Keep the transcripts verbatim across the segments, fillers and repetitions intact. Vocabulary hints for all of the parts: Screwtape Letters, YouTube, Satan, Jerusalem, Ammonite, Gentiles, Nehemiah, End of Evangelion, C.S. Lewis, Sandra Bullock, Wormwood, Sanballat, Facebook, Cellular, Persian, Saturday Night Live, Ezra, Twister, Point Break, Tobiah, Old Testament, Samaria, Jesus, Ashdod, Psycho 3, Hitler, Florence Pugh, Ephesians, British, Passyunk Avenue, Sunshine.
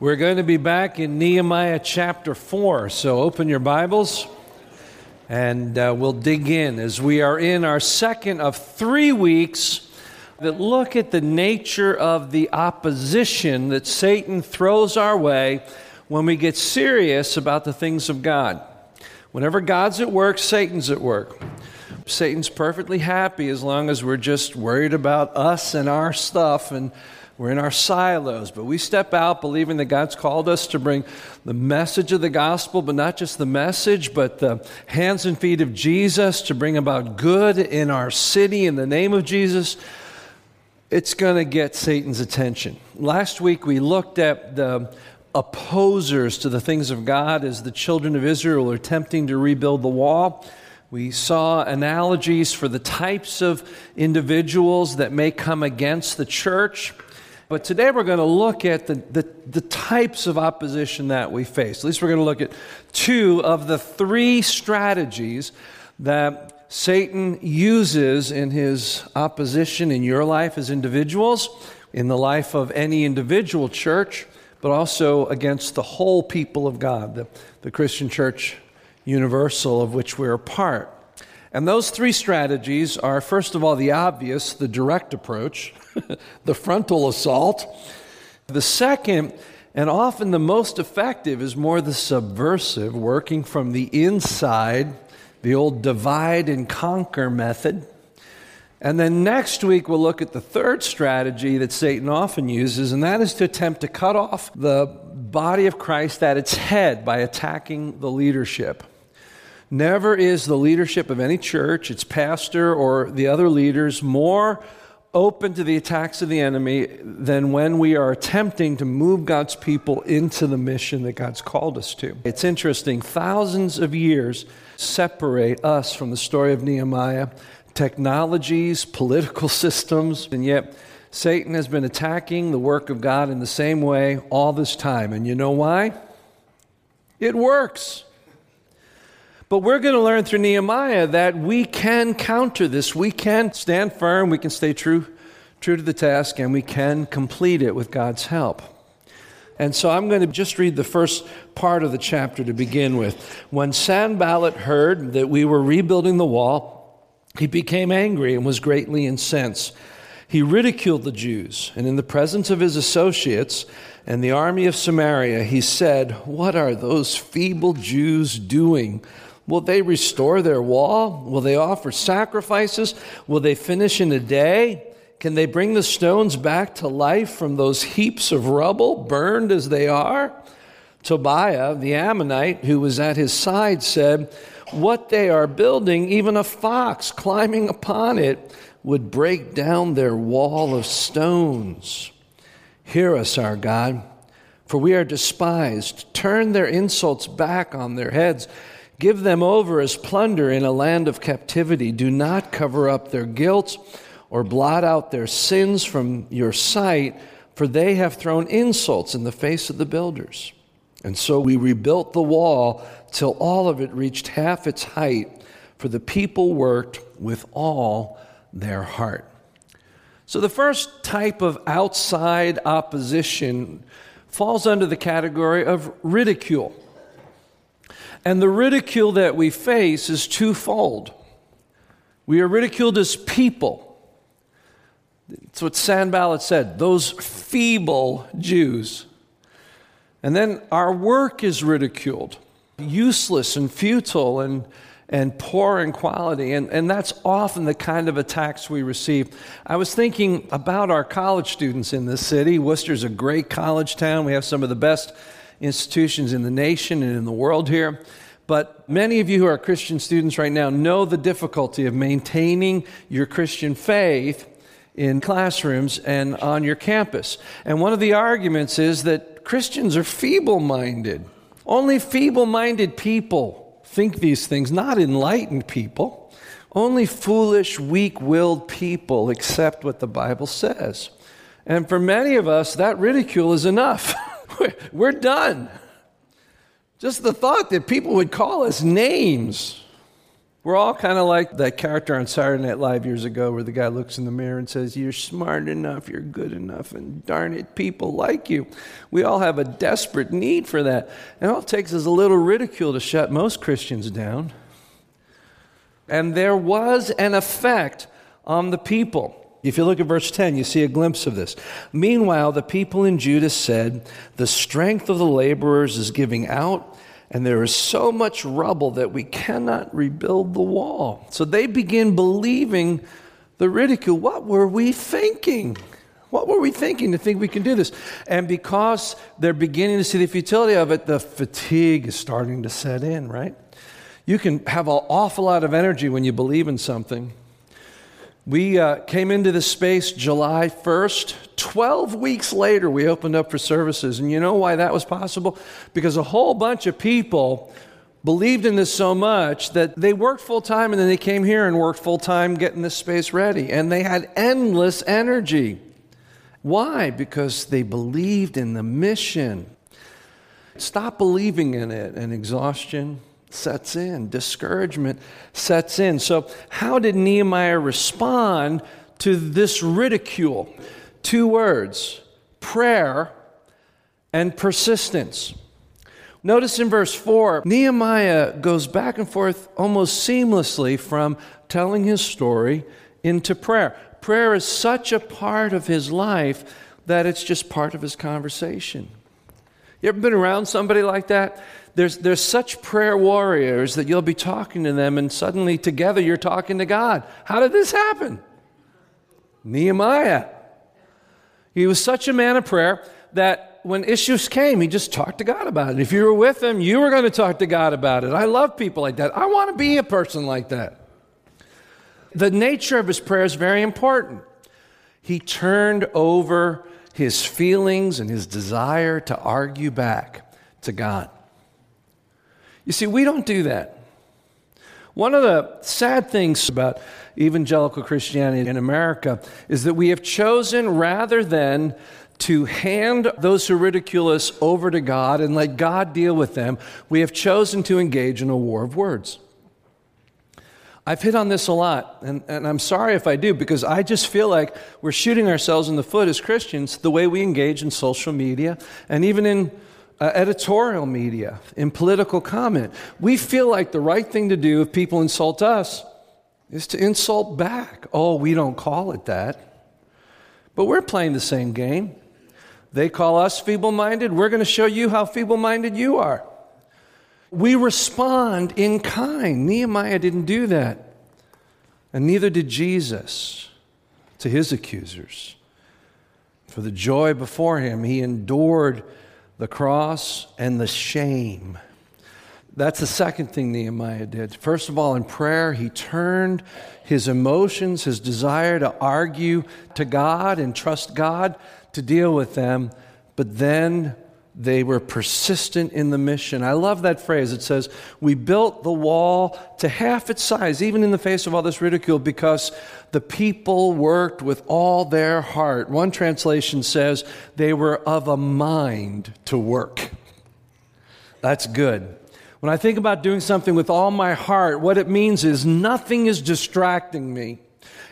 We're going to be back in Nehemiah chapter four, so open your Bibles and uh, we'll dig in as we are in our second of three weeks that look at the nature of the opposition that Satan throws our way when we get serious about the things of God. Whenever God's at work, Satan's at work. Satan's perfectly happy as long as we're just worried about us and our stuff and we're in our silos, but we step out believing that God's called us to bring the message of the gospel, but not just the message, but the hands and feet of Jesus, to bring about good in our city in the name of Jesus. It's going to get Satan's attention. Last week we looked at the opposers to the things of God as the children of Israel are attempting to rebuild the wall. We saw analogies for the types of individuals that may come against the church. But today we're going to look at the, the, the types of opposition that we face. At least we're going to look at two of the three strategies that Satan uses in his opposition in your life as individuals, in the life of any individual church, but also against the whole people of God, the, the Christian church universal of which we're a part. And those three strategies are, first of all, the obvious, the direct approach, the frontal assault. The second, and often the most effective, is more the subversive, working from the inside, the old divide and conquer method. And then next week we'll look at the third strategy that Satan often uses, and that is to attempt to cut off the body of Christ at its head by attacking the leadership. Never is the leadership of any church, its pastor or the other leaders, more open to the attacks of the enemy than when we are attempting to move God's people into the mission that God's called us to. It's interesting, thousands of years separate us from the story of Nehemiah, technologies, political systems, and yet Satan has been attacking the work of God in the same way all this time. And you know why? It works. But we're going to learn through Nehemiah that we can counter this. We can stand firm, we can stay true, true to the task, and we can complete it with God's help. And so I'm going to just read the first part of the chapter to begin with. When Sanballat heard that we were rebuilding the wall, he became angry and was greatly incensed. He ridiculed the Jews, and in the presence of his associates and the army of Samaria, he said, "What are those feeble Jews doing? Will they restore their wall? Will they offer sacrifices? Will they finish in a day? Can they bring the stones back to life from those heaps of rubble, burned as they are?" Tobiah, the Ammonite, who was at his side, said, "What they are building, even a fox climbing upon it would break down their wall of stones. Hear us, our God, for we are despised. Turn their insults back on their heads. Give them over as plunder in a land of captivity. Do not cover up their guilt or blot out their sins from your sight, for they have thrown insults in the face of the builders." And so we rebuilt the wall till all of it reached half its height, for the people worked with all their heart. So the first type of outside opposition falls under the category of ridicule. And the ridicule that we face is twofold. We are ridiculed as people. That's what Sanballat said, those feeble Jews. And then our work is ridiculed, useless and futile and, and poor in quality. And, and that's often the kind of attacks we receive. I was thinking about our college students in this city. Worcester's a great college town. We have some of the best institutions in the nation and in the world here. But many of you who are Christian students right now know the difficulty of maintaining your Christian faith in classrooms and on your campus. And one of the arguments is that Christians are feeble-minded. Only feeble-minded people think these things, not enlightened people. Only foolish, weak-willed people accept what the Bible says. And for many of us, that ridicule is enough. We're done. Just the thought that people would call us names We're all kind of like that character on Saturday Night Live years ago where the guy looks in the mirror and says, you're smart enough, you're good enough, and darn it, people like you. We all have a desperate need for that. And all it takes is a little ridicule to shut most Christians down. And there was an effect on the people. If you look at verse ten, you see a glimpse of this. Meanwhile, the people in Judah said, the strength of the laborers is giving out, and there is so much rubble that we cannot rebuild the wall. So they begin believing the ridicule. What were we thinking? What were we thinking to think we can do this? And because they're beginning to see the futility of it, the fatigue is starting to set in, right? You can have an awful lot of energy when you believe in something. We uh, came into this space July first. Twelve weeks later, we opened up for services. And you know why that was possible? Because a whole bunch of people believed in this so much that they worked full-time, and then they came here and worked full-time getting this space ready. And they had endless energy. Why? Because they believed in the mission. Stop believing in it, and exhaustion sets in. Discouragement sets in. So how did Nehemiah respond to this ridicule? Two words: prayer and persistence. Notice in verse four, Nehemiah goes back and forth almost seamlessly from telling his story into prayer. Prayer is such a part of his life that it's just part of his conversation. You ever been around somebody like that? There's, there's such prayer warriors that you'll be talking to them, and suddenly together you're talking to God. How did this happen? Nehemiah. He was such a man of prayer that when issues came, he just talked to God about it. If you were with him, you were going to talk to God about it. I love people like that. I want to be a person like that. The nature of his prayer is very important. He turned over his feelings and his desire to argue back to God. You see, we don't do that. One of the sad things about evangelical Christianity in America is that we have chosen, rather than to hand those who ridicule us over to God and let God deal with them, we have chosen to engage in a war of words. I've hit on this a lot, and, and I'm sorry if I do, because I just feel like we're shooting ourselves in the foot as Christians the way we engage in social media and even in Uh, editorial media, in political comment. We feel like the right thing to do if people insult us is to insult back. Oh, we don't call it that. But we're playing the same game. They call us feeble-minded. We're going to show you how feeble-minded you are. We respond in kind. Nehemiah didn't do that. And neither did Jesus to his accusers. For the joy before him, he endured the cross and the shame. That's the second thing Nehemiah did. First of all, in prayer, he turned his emotions, his desire to argue to God and trust God to deal with them, but then they were persistent in the mission. I love that phrase. It says, we built the wall to half its size, even in the face of all this ridicule, because the people worked with all their heart. One translation says, they were of a mind to work. That's good. When I think about doing something with all my heart, what it means is nothing is distracting me.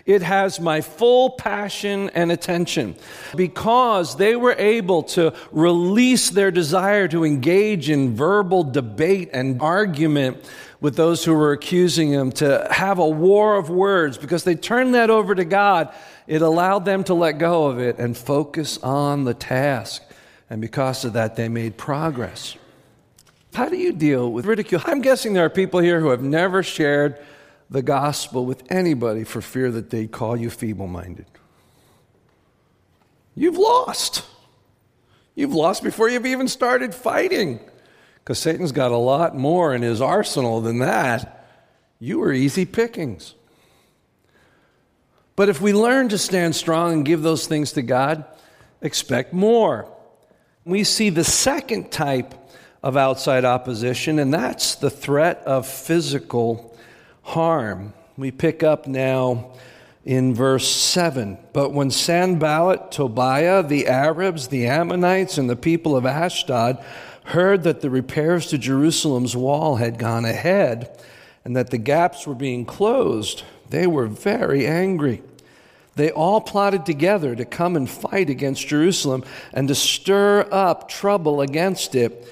It has my full passion and attention. Because they were able to release their desire to engage in verbal debate and argument with those who were accusing them, to have a war of words, because they turned that over to God, it allowed them to let go of it and focus on the task. And because of that, they made progress. How do you deal with ridicule? I'm guessing there are people here who have never shared the gospel with anybody for fear that they'd call you feeble-minded. You've lost. You've lost before you've even started fighting, because Satan's got a lot more in his arsenal than that. You were easy pickings. But if we learn to stand strong and give those things to God, expect more. We see the second type of outside opposition, and that's the threat of physical harm. We pick up now in verse seven. But when Sanballat, Tobiah, the Arabs, the Ammonites, and the people of Ashdod heard that the repairs to Jerusalem's wall had gone ahead, and that the gaps were being closed, they were very angry. They all plotted together to come and fight against Jerusalem and to stir up trouble against it.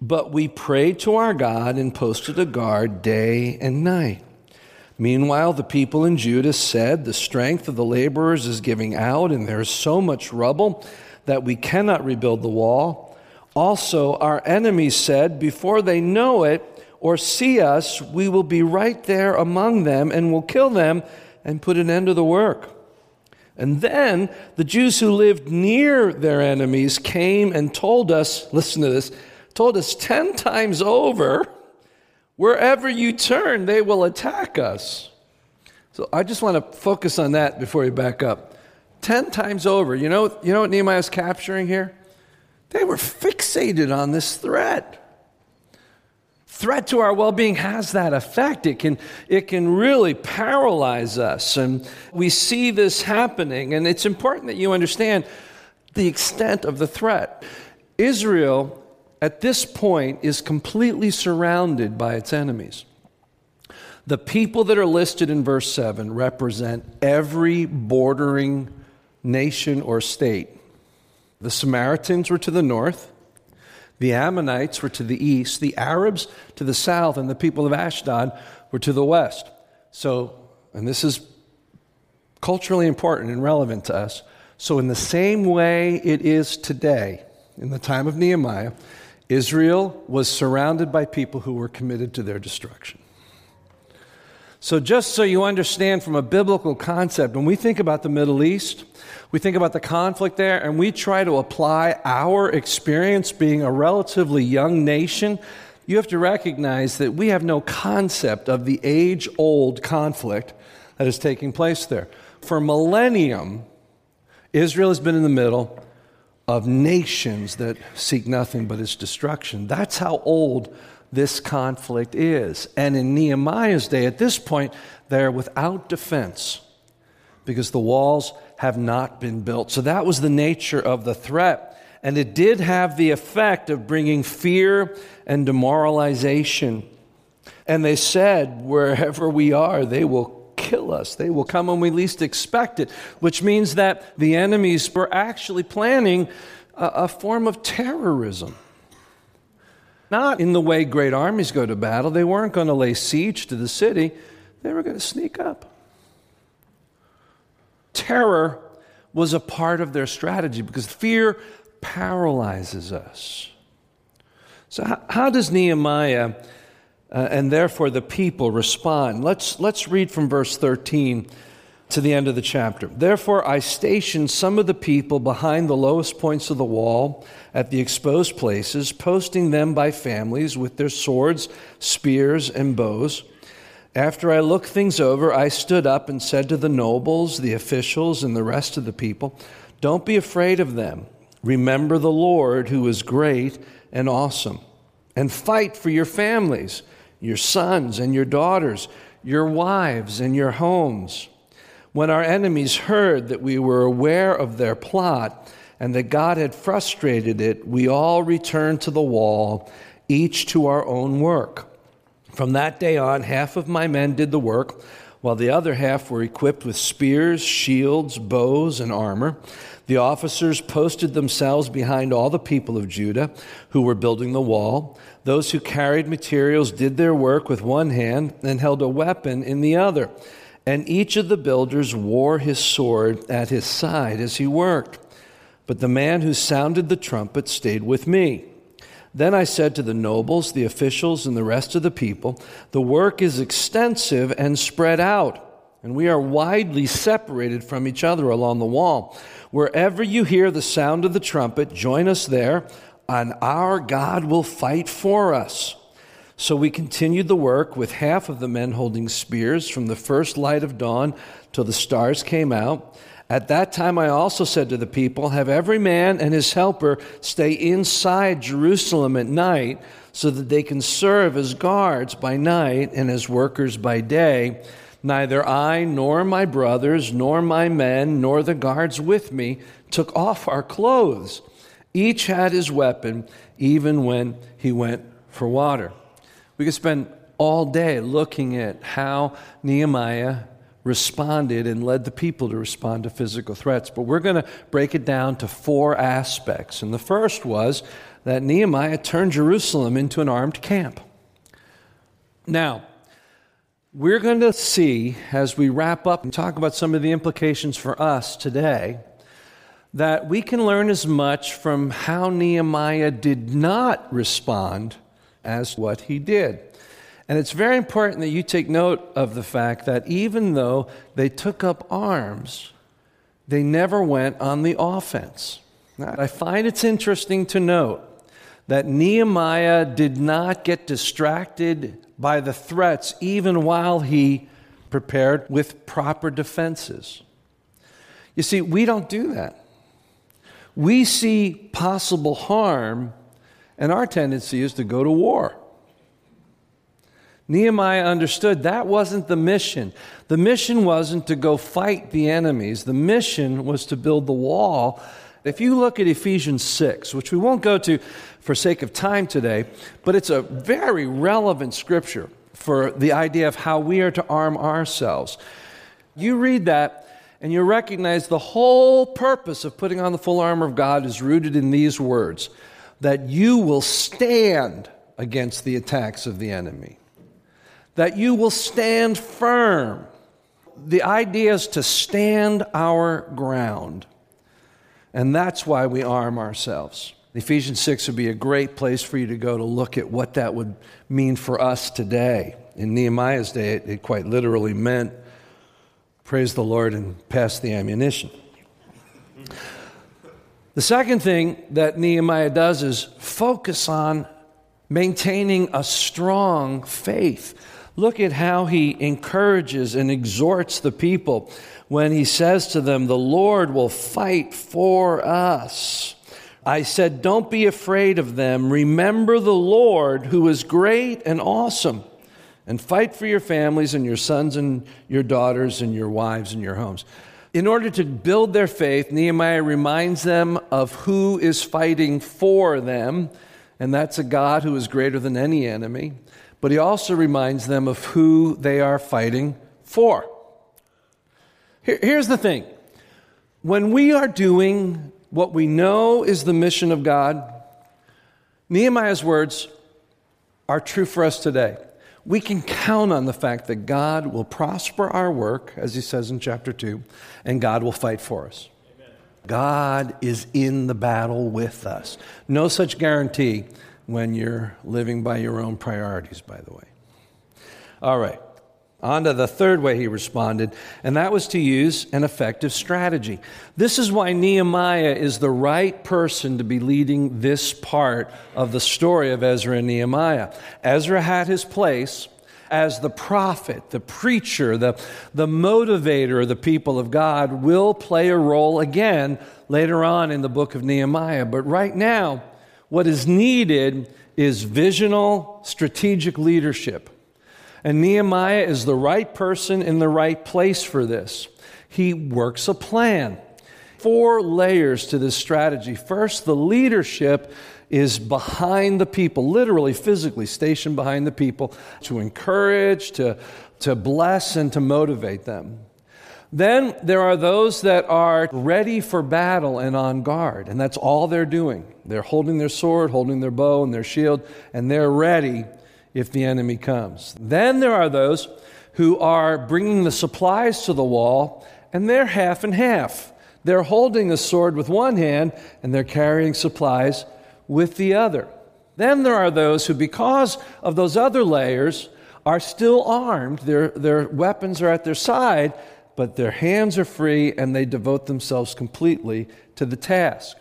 But we prayed to our God and posted a guard day and night. Meanwhile, the people in Judah said, the strength of the laborers is giving out, and there is so much rubble that we cannot rebuild the wall. Also, our enemies said, before they know it or see us, we will be right there among them and will kill them and put an end to the work. And then the Jews who lived near their enemies came and told us, listen to this, told us ten times over, wherever you turn, they will attack us. So I just want to focus on that before you back up. Ten times over, you know, you know what Nehemiah's capturing here? They were fixated on this threat. Threat to our well-being has that effect. It can, it can really paralyze us. And we see this happening. And it's important that you understand the extent of the threat. Israel, at this point, is completely surrounded by its enemies. The people that are listed in verse seven represent every bordering nation or state. The Samaritans were to the north. The Ammonites were to the east, the Arabs to the south, and the people of Ashdod were to the west. So, and this is culturally important and relevant to us, so in the same way it is today, in the time of Nehemiah, Israel was surrounded by people who were committed to their destruction. So just so you understand from a biblical concept, when we think about the Middle East, we think about the conflict there, and we try to apply our experience being a relatively young nation, you have to recognize that we have no concept of the age-old conflict that is taking place there. For millennium, Israel has been in the middle of nations that seek nothing but its destruction. That's how old this conflict is. And in Nehemiah's day, at this point, they're without defense because the walls have not been built. So that was the nature of the threat. And it did have the effect of bringing fear and demoralization. And they said, wherever we are, they will kill us. They will come when we least expect it, which means that the enemies were actually planning a, a form of terrorism. Not in the way great armies go to battle. They weren't going to lay siege to the city. They were going to sneak up. Terror was a part of their strategy because fear paralyzes us. So how, how does Nehemiah uh, and therefore the people respond? Let's, let's read from verse thirteen to the end of the chapter. Therefore I stationed some of the people behind the lowest points of the wall at the exposed places, posting them by families with their swords, spears, and bows. After I looked things over, I stood up and said to the nobles, the officials, and the rest of the people, don't be afraid of them. Remember the Lord who is great and awesome. And fight for your families, your sons and your daughters, your wives and your homes. When our enemies heard that we were aware of their plot and that God had frustrated it, we all returned to the wall, each to our own work. From that day on, half of my men did the work, while the other half were equipped with spears, shields, bows, and armor. The officers posted themselves behind all the people of Judah who were building the wall. Those who carried materials did their work with one hand and held a weapon in the other. And each of the builders wore his sword at his side as he worked. But the man who sounded the trumpet stayed with me. Then I said to the nobles, the officials, and the rest of the people, the work is extensive and spread out, and we are widely separated from each other along the wall. Wherever you hear the sound of the trumpet, join us there, and our God will fight for us. So we continued the work with half of the men holding spears from the first light of dawn till the stars came out. At that time I also said to the people, have every man and his helper stay inside Jerusalem at night so that they can serve as guards by night and as workers by day. Neither I nor my brothers nor my men nor the guards with me took off our clothes. Each had his weapon even when he went for water. We could spend all day looking at how Nehemiah responded and led the people to respond to physical threats. But we're going to break it down to four aspects. And the first was that Nehemiah turned Jerusalem into an armed camp. Now, we're going to see, as we wrap up and talk about some of the implications for us today, that we can learn as much from how Nehemiah did not respond as what he did. And it's very important that you take note of the fact that even though they took up arms, they never went on the offense. Now, I find it's interesting to note that Nehemiah did not get distracted by the threats even while he prepared with proper defenses. You see, we don't do that. We see possible harm, and our tendency is to go to war. Nehemiah understood that wasn't the mission. The mission wasn't to go fight the enemies. The mission was to build the wall. If you look at Ephesians six, which we won't go to for sake of time today, but it's a very relevant scripture for the idea of how we are to arm ourselves. You read that, and you recognize the whole purpose of putting on the full armor of God is rooted in these words, that you will stand against the attacks of the enemy, that you will stand firm. The idea is to stand our ground, and that's why we arm ourselves. Ephesians six would be a great place for you to go to look at what that would mean for us today. In Nehemiah's day, it, it quite literally meant, praise the Lord and pass the ammunition. The second thing that Nehemiah does is focus on maintaining a strong faith. Look at how he encourages and exhorts the people when he says to them, "The Lord will fight for us. I said, don't be afraid of them. Remember the Lord who is great and awesome. And fight for your families and your sons and your daughters and your wives and your homes." In order to build their faith, Nehemiah reminds them of who is fighting for them, and that's a God who is greater than any enemy. But he also reminds them of who they are fighting for. Here, here's the thing. When we are doing what we know is the mission of God, Nehemiah's words are true for us today. We can count on the fact that God will prosper our work, as he says in chapter two, and God will fight for us. Amen. God is in the battle with us. No such guarantee when you're living by your own priorities, by the way. All right, on to the third way he responded, and that was to use an effective strategy. This is why Nehemiah is the right person to be leading this part of the story of Ezra and Nehemiah. Ezra had his place as the prophet, the preacher, the, the motivator of the people of God, will play a role again later on in the book of Nehemiah. But right now, what is needed is visional, strategic leadership. And Nehemiah is the right person in the right place for this. He works a plan. Four layers to this strategy. First, the leadership is behind the people, literally, physically stationed behind the people to encourage, to, to bless, and to motivate them. Then there are those that are ready for battle and on guard, and that's all they're doing. They're holding their sword, holding their bow and their shield, and they're ready if the enemy comes. Then there are those who are bringing the supplies to the wall, and they're half and half. They're holding a sword with one hand, and they're carrying supplies with the other. Then there are those who, because of those other layers, are still armed. Their, their weapons are at their side, but their hands are free, and they devote themselves completely to the task.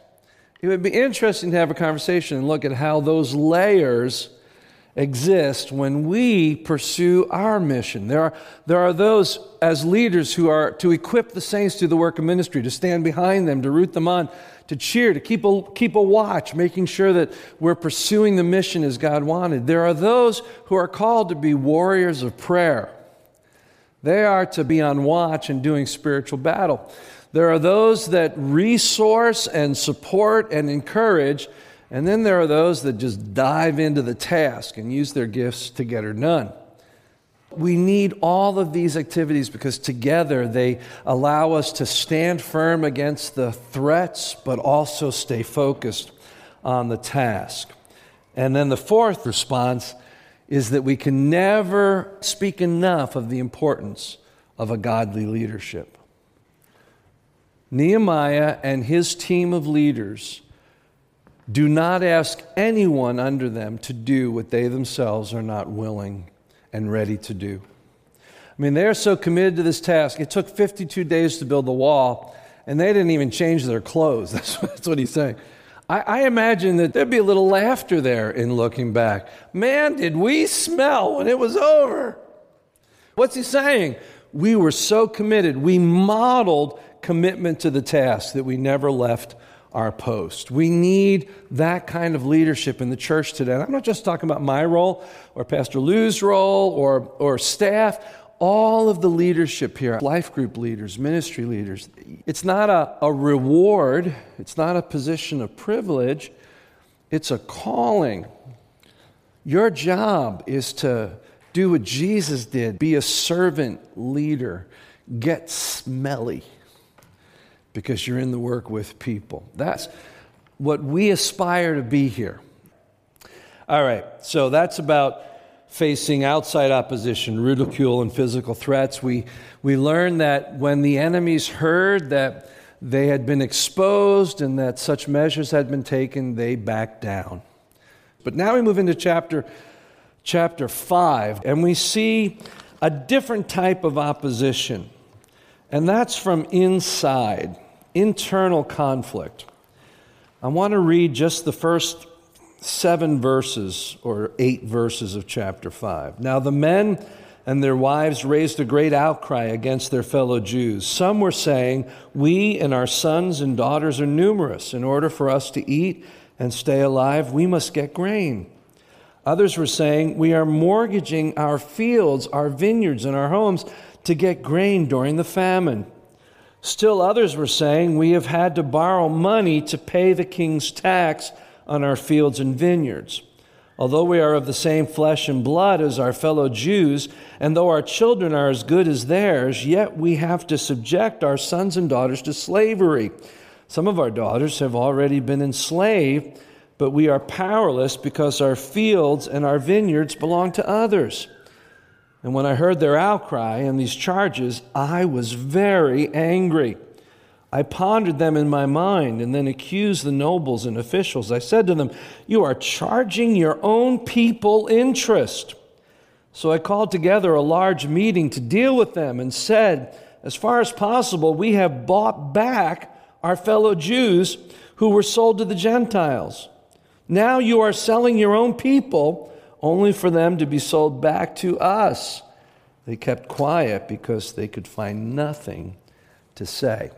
It would be interesting to have a conversation and look at how those layers exist when we pursue our mission. There are, there are those as leaders who are to equip the saints to the work of ministry, to stand behind them, to root them on, to cheer, to keep a, keep a watch, making sure that we're pursuing the mission as God wanted. There are those who are called to be warriors of prayer. They are to be on watch and doing spiritual battle. There are those that resource and support and encourage. And then there are those that just dive into the task and use their gifts to get her done. We need all of these activities because together they allow us to stand firm against the threats, but also stay focused on the task. And then the fourth response is that we can never speak enough of the importance of a godly leadership. Nehemiah and his team of leaders do not ask anyone under them to do what they themselves are not willing and ready to do. I mean, they're so committed to this task. It took fifty-two days to build the wall, and they didn't even change their clothes. That's, that's what he's saying. I, I imagine that there'd be a little laughter there in looking back. Man, did we smell when it was over. What's he saying? We were so committed. We modeled commitment to the task that we never left our post. We need that kind of leadership in the church today. And I'm not just talking about my role or Pastor Lou's role or, or staff. All of the leadership here, life group leaders, ministry leaders, it's not a, a reward. It's not a position of privilege. It's a calling. Your job is to do what Jesus did. Be a servant leader. Get smelly, because you're in the work with people. That's what we aspire to be here. All right, so that's about facing outside opposition, ridicule, and physical threats. We we learn that when the enemies heard that they had been exposed and that such measures had been taken, they backed down. But now we move into chapter chapter five, and we see a different type of opposition. And that's from inside, internal conflict. I want to read just the first seven verses or eight verses of chapter five. Now the men and their wives raised a great outcry against their fellow Jews. Some were saying, "We and our sons and daughters are numerous. In order for us to eat and stay alive, we must get grain." Others were saying, "We are mortgaging our fields, our vineyards, and our homes to get grain during the famine." Still others were saying, "We have had to borrow money to pay the king's tax on our fields and vineyards. Although we are of the same flesh and blood as our fellow Jews, and though our children are as good as theirs, yet we have to subject our sons and daughters to slavery. Some of our daughters have already been enslaved, but we are powerless because our fields and our vineyards belong to others." And when I heard their outcry and these charges, I was very angry. I pondered them in my mind and then accused the nobles and officials. I said to them, "You are charging your own people interest." So I called together a large meeting to deal with them and said, "As far as possible, we have bought back our fellow Jews who were sold to the Gentiles. Now you are selling your own people, only for them to be sold back to us." They kept quiet because they could find nothing to say.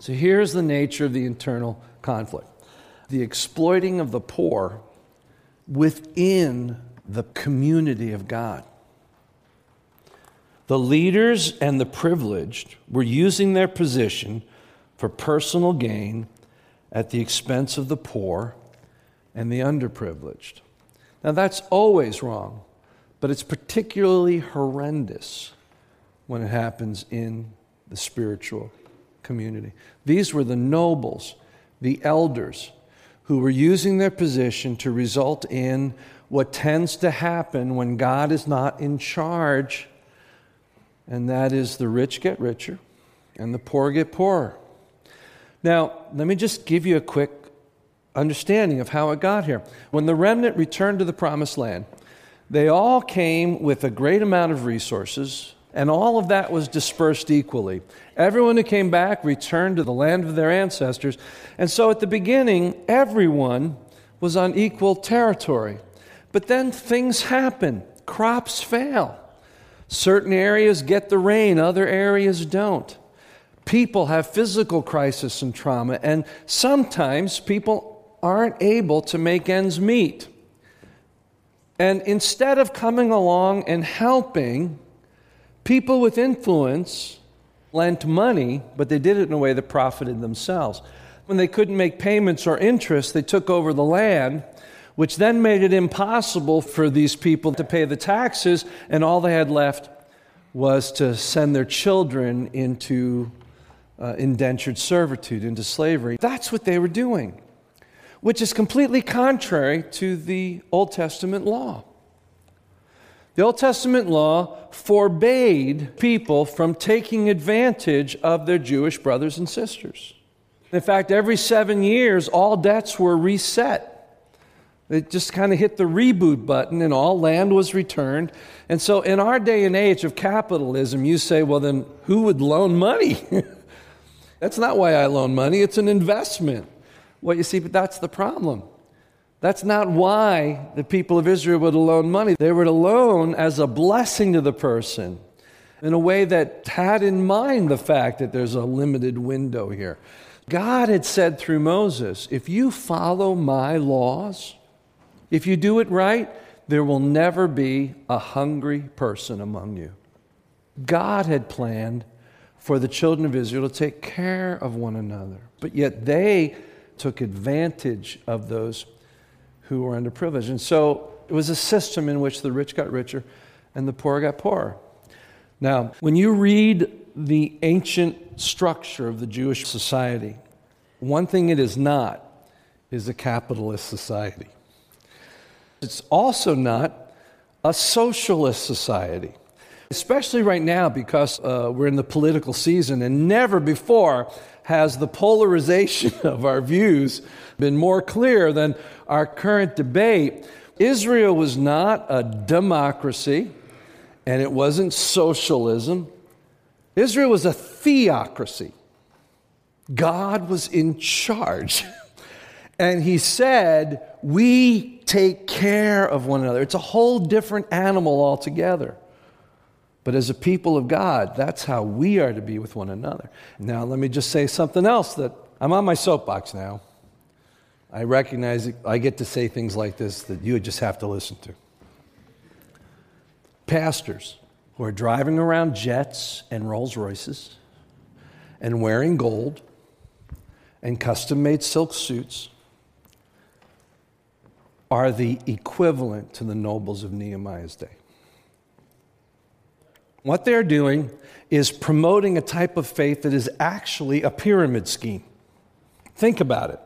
So here's the nature of the internal conflict. The exploiting of the poor within the community of God. The leaders and the privileged were using their position for personal gain at the expense of the poor and the underprivileged. Now, that's always wrong, but it's particularly horrendous when it happens in the spiritual community. These were the nobles, the elders, who were using their position to result in what tends to happen when God is not in charge, and that is the rich get richer and the poor get poorer. Now, let me just give you a quick understanding of how it got here. When the remnant returned to the promised land, they all came with a great amount of resources, and all of that was dispersed equally. Everyone who came back returned to the land of their ancestors, and so at the beginning, everyone was on equal territory. But then things happen. Crops fail. Certain areas get the rain, other areas don't. People have physical crisis and trauma, and sometimes people aren't able to make ends meet. And instead of coming along and helping, people with influence lent money, but they did it in a way that profited themselves. When they couldn't make payments or interest, they took over the land. which then made it impossible for these people to pay the taxes, and all they had left was to send their children into uh, indentured servitude, into slavery. That's what they were doing, which is completely contrary to the Old Testament law. The Old Testament law forbade people from taking advantage of their Jewish brothers and sisters. In fact, every seven years, all debts were reset. They just kind of hit the reboot button and all land was returned. And so in our day and age of capitalism, you say, well, then who would loan money? That's not why I loan money. It's an investment. Well, you see, but that's the problem. That's not why the people of Israel would loan money. They were to loan as a blessing to the person in a way that had in mind the fact that there's a limited window here. God had said through Moses, if you follow my laws, if you do it right, there will never be a hungry person among you. God had planned for the children of Israel to take care of one another, but yet they took advantage of those who were underprivileged. And so it was a system in which the rich got richer and the poor got poorer. Now, when you read the ancient structure of the Jewish society, one thing it is not is a capitalist society. It's also not a socialist society, especially right now because uh, we're in the political season, and never before has the polarization of our views been more clear than our current debate. Israel was not a democracy, and it wasn't socialism. Israel was a theocracy. God was in charge. And he said, we take care of one another. It's a whole different animal altogether. But as a people of God, that's how we are to be with one another. Now, let me just say something else that I'm on my soapbox now. I recognize it, I get to say things like this that you would just have to listen to. Pastors who are driving around jets and Rolls Royces and wearing gold and custom-made silk suits are the equivalent to the nobles of Nehemiah's day. What they're doing is promoting a type of faith that is actually a pyramid scheme. Think about it.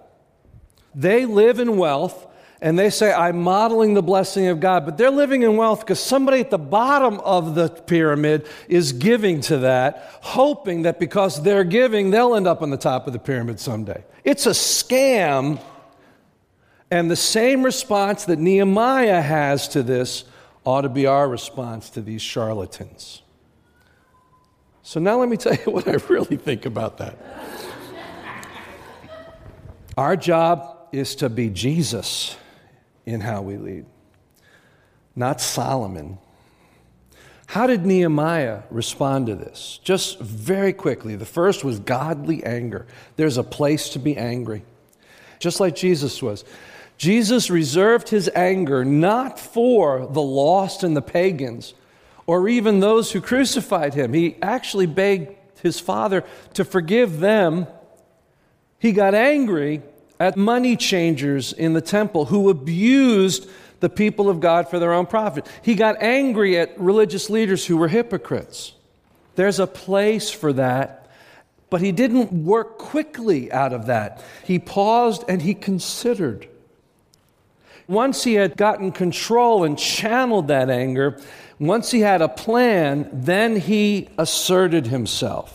They live in wealth, and they say, I'm modeling the blessing of God, but they're living in wealth because somebody at the bottom of the pyramid is giving to that, hoping that because they're giving, they'll end up on the top of the pyramid someday. It's a scam, and the same response that Nehemiah has to this ought to be our response to these charlatans. So now let me tell you what I really think about that. Our job is to be Jesus in how we lead, not Solomon. How did Nehemiah respond to this? Just very quickly. The first was godly anger. There's a place to be angry, just like Jesus was. Jesus reserved his anger not for the lost and the pagans, or even those who crucified him. He actually begged his Father to forgive them. He got angry at money changers in the temple who abused the people of God for their own profit. He got angry at religious leaders who were hypocrites. There's a place for that, but he didn't work quickly out of that. He paused and he considered. Once he had gotten control and channeled that anger, once he had a plan, then he asserted himself.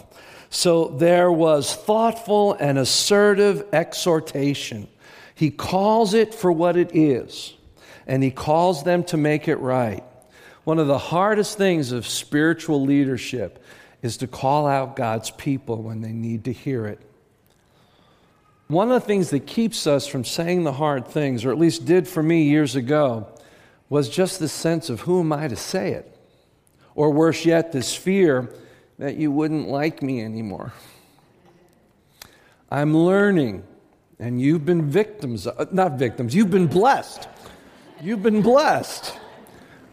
So there was thoughtful and assertive exhortation. He calls it for what it is, and he calls them to make it right. One of the hardest things of spiritual leadership is to call out God's people when they need to hear it. One of the things that keeps us from saying the hard things, or at least did for me years ago, was just this sense of who am I to say it? Or worse yet, this fear that you wouldn't like me anymore. I'm learning, and you've been victims, not victims, you've been blessed. You've been blessed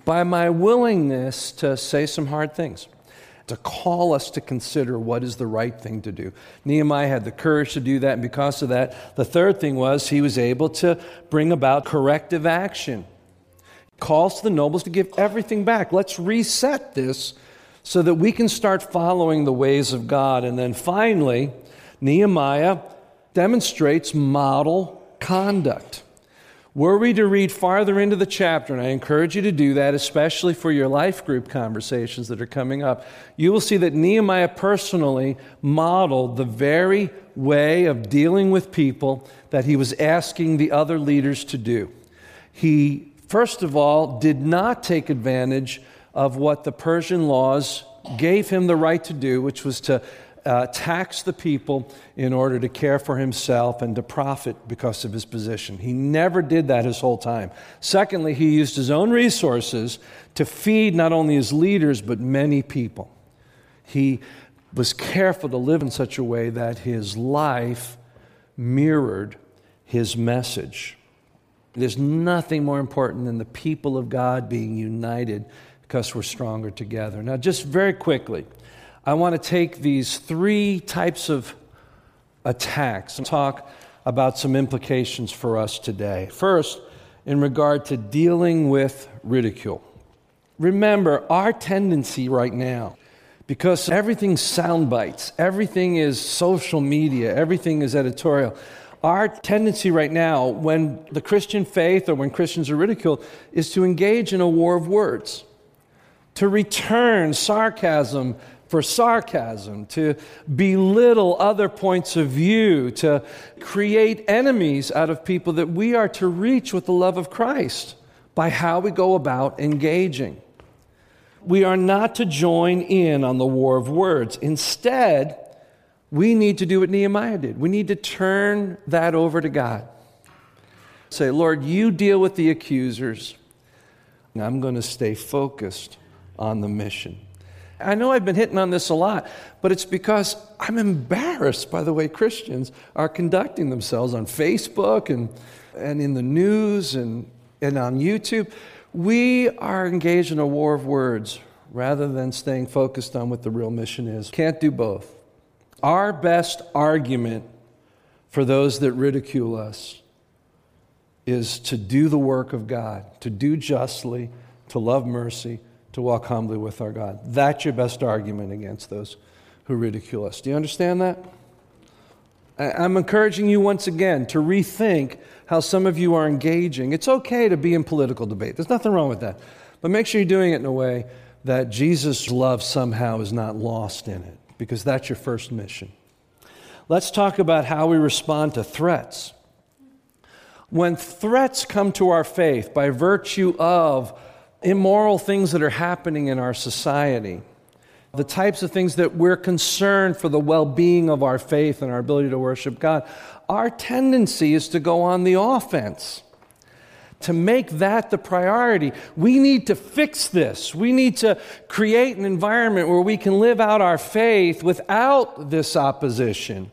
by my willingness to say some hard things. to call us to consider what is the right thing to do. Nehemiah had the courage to do that, and because of that, the third thing was he was able to bring about corrective action. Calls to the nobles to give everything back. Let's reset this so that we can start following the ways of God. And then finally, Nehemiah demonstrates model conduct. Were we to read farther into the chapter, and I encourage you to do that, especially for your life group conversations that are coming up, you will see that Nehemiah personally modeled the very way of dealing with people that he was asking the other leaders to do. He, first of all, did not take advantage of what the Persian laws gave him the right to do, which was to Uh, tax the people in order to care for himself and to profit because of his position. He never did that his whole time. Secondly, he used his own resources to feed not only his leaders but many people. He was careful to live in such a way that his life mirrored his message. There's nothing more important than the people of God being united because we're stronger together. Now, just very quickly, I want to take these three types of attacks and talk about some implications for us today. First, in regard to dealing with ridicule. Remember, our tendency right now, because everything's sound bites, everything is social media, everything is editorial, our tendency right now when the Christian faith or when Christians are ridiculed is to engage in a war of words, to return sarcasm for sarcasm, to belittle other points of view, to create enemies out of people that we are to reach with the love of Christ by how we go about engaging. We are not to join in on the war of words. Instead, we need to do what Nehemiah did. We need to turn that over to God. Say, Lord, you deal with the accusers, and I'm going to stay focused on the mission. I know I've been hitting on this a lot, but it's because I'm embarrassed by the way Christians are conducting themselves on Facebook and, and in the news and, and on YouTube. We are engaged in a war of words rather than staying focused on what the real mission is. Can't do both. Our best argument for those that ridicule us is to do the work of God, to do justly, to love mercy, to walk humbly with our God. That's your best argument against those who ridicule us. Do you understand that? I'm encouraging you once again to rethink how some of you are engaging. It's okay to be in political debate. There's nothing wrong with that. But make sure you're doing it in a way that Jesus' love somehow is not lost in it, because that's your first mission. Let's talk about how we respond to threats. When threats come to our faith by virtue of immoral things that are happening in our society, the types of things that we're concerned for the well-being of our faith and our ability to worship God, our tendency is to go on the offense, to make that the priority. We need to fix this. We need to create an environment where we can live out our faith without this opposition.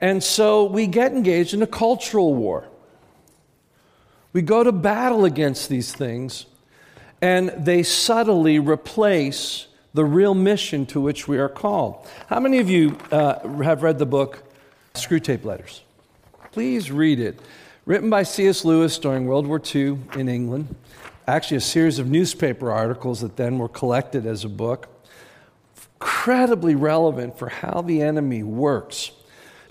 And so we get engaged in a cultural war. We go to battle against these things, and they subtly replace the real mission to which we are called. How many of you uh, have read the book Screwtape Letters? Please read it. Written by C S Lewis during World War Two in England. Actually, a series of newspaper articles that then were collected as a book. Incredibly relevant for how the enemy works.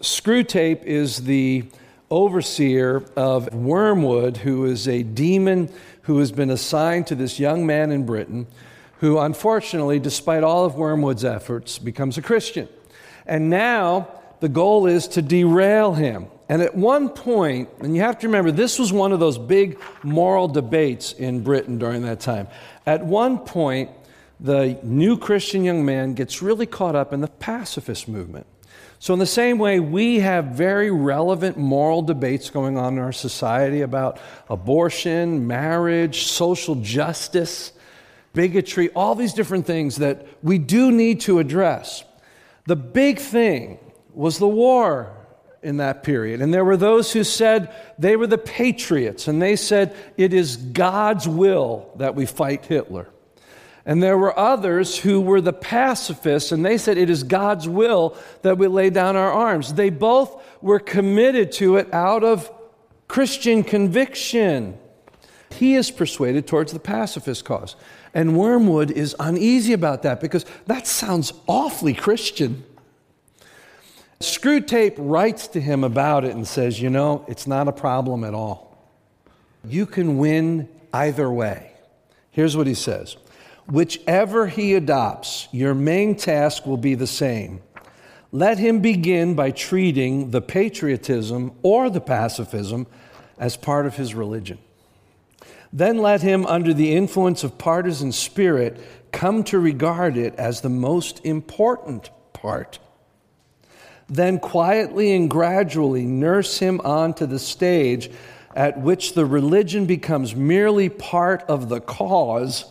Screwtape is the overseer of Wormwood, who is a demon who has been assigned to this young man in Britain, who unfortunately, despite all of Wormwood's efforts, becomes a Christian. And now the goal is to derail him. And at one point, and you have to remember, this was one of those big moral debates in Britain during that time. At one point, the new Christian young man gets really caught up in the pacifist movement. So in the same way, we have very relevant moral debates going on in our society about abortion, marriage, social justice, bigotry, all these different things that we do need to address. The big thing was the war in that period. And there were those who said they were the patriots, and they said it is God's will that we fight Hitler. And there were others who were the pacifists, and they said it is God's will that we lay down our arms. They both were committed to it out of Christian conviction. He is persuaded towards the pacifist cause. And Wormwood is uneasy about that because that sounds awfully Christian. Screwtape writes to him about it and says, you know, it's not a problem at all. You can win either way. Here's what he says. Whichever he adopts, your main task will be the same. Let him begin by treating the patriotism or the pacifism as part of his religion. Then let him, under the influence of partisan spirit, come to regard it as the most important part. Then quietly and gradually nurse him onto the stage at which the religion becomes merely part of the cause.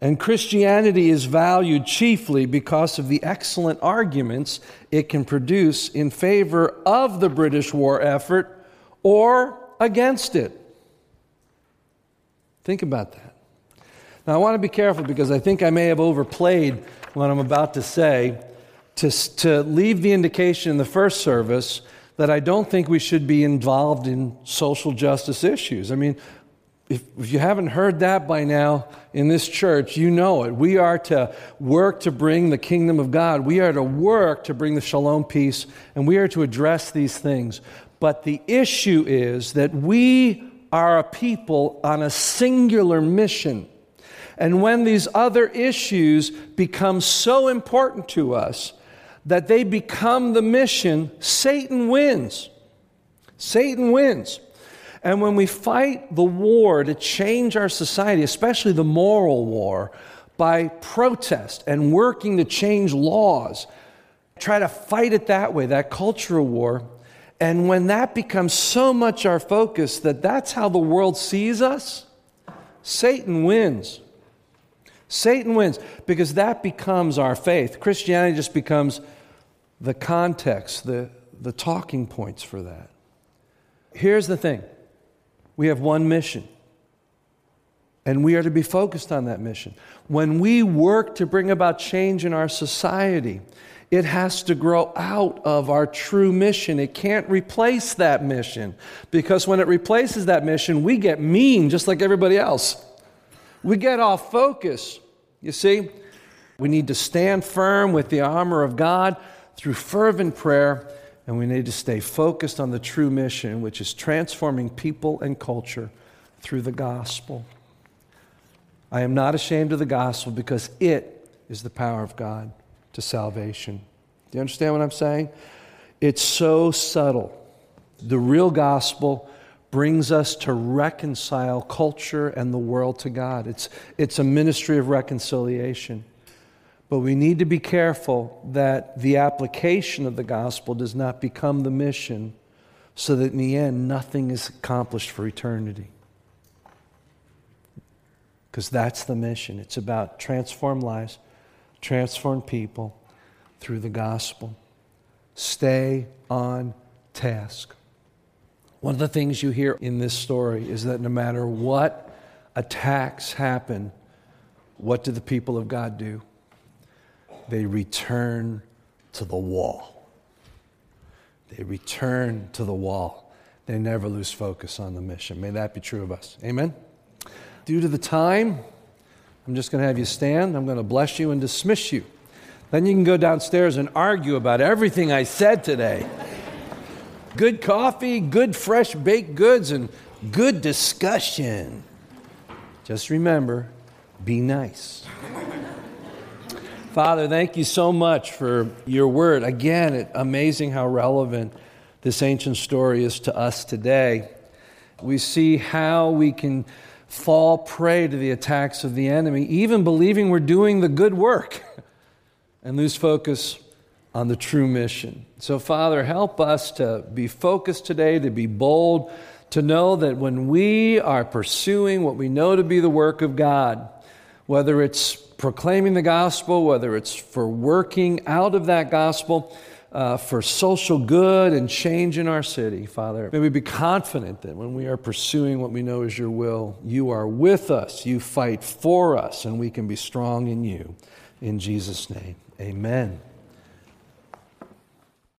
And Christianity is valued chiefly because of the excellent arguments it can produce in favor of the British war effort or against it. Think about that. Now, I want to be careful because I think I may have overplayed what I'm about to say to, to leave the indication in the first service that I don't think we should be involved in social justice issues. I mean, If, if you haven't heard that by now in this church, you know it. We are to work to bring the kingdom of God. We are to work to bring the shalom peace, and we are to address these things. But the issue is that we are a people on a singular mission. And when these other issues become so important to us that they become the mission, Satan wins. Satan wins. And when we fight the war to change our society, especially the moral war, by protest and working to change laws, try to fight it that way, that cultural war, and when that becomes so much our focus that that's how the world sees us, Satan wins. Satan wins because that becomes our faith. Christianity just becomes the context, the, the talking points for that. Here's the thing. We have one mission, and we are to be focused on that mission. When we work to bring about change in our society, it has to grow out of our true mission. It can't replace that mission, because when it replaces that mission, we get mean just like everybody else. We get off focus, you see. We need to stand firm with the armor of God through fervent prayer. And we need to stay focused on the true mission, which is transforming people and culture through the gospel. I am not ashamed of the gospel because it is the power of God to salvation. Do you understand what I'm saying? It's so subtle. The real gospel brings us to reconcile culture and the world to God. It's, it's a ministry of reconciliation. But we need to be careful that the application of the gospel does not become the mission so that in the end nothing is accomplished for eternity. Because that's the mission. It's about transform lives, transform people through the gospel. Stay on task. One of the things you hear in this story is that no matter what attacks happen, what do the people of God do? They return to the wall. They return to the wall. They never lose focus on the mission. May that be true of us. Amen? Due to the time, I'm just going to have you stand. I'm going to bless you and dismiss you. Then you can go downstairs and argue about everything I said today. Good coffee, good fresh baked goods, and good discussion. Just remember, be nice. Father, thank you so much for your word. Again, it's amazing how relevant this ancient story is to us today. We see how we can fall prey to the attacks of the enemy, even believing we're doing the good work, and lose focus on the true mission. So, Father, help us to be focused today, to be bold, to know that when we are pursuing what we know to be the work of God, whether it's proclaiming the gospel, whether it's for working out of that gospel, uh, for social good and change in our city, Father. May we be confident that when we are pursuing what we know is your will, you are with us, you fight for us, and we can be strong in you. In Jesus' name, amen.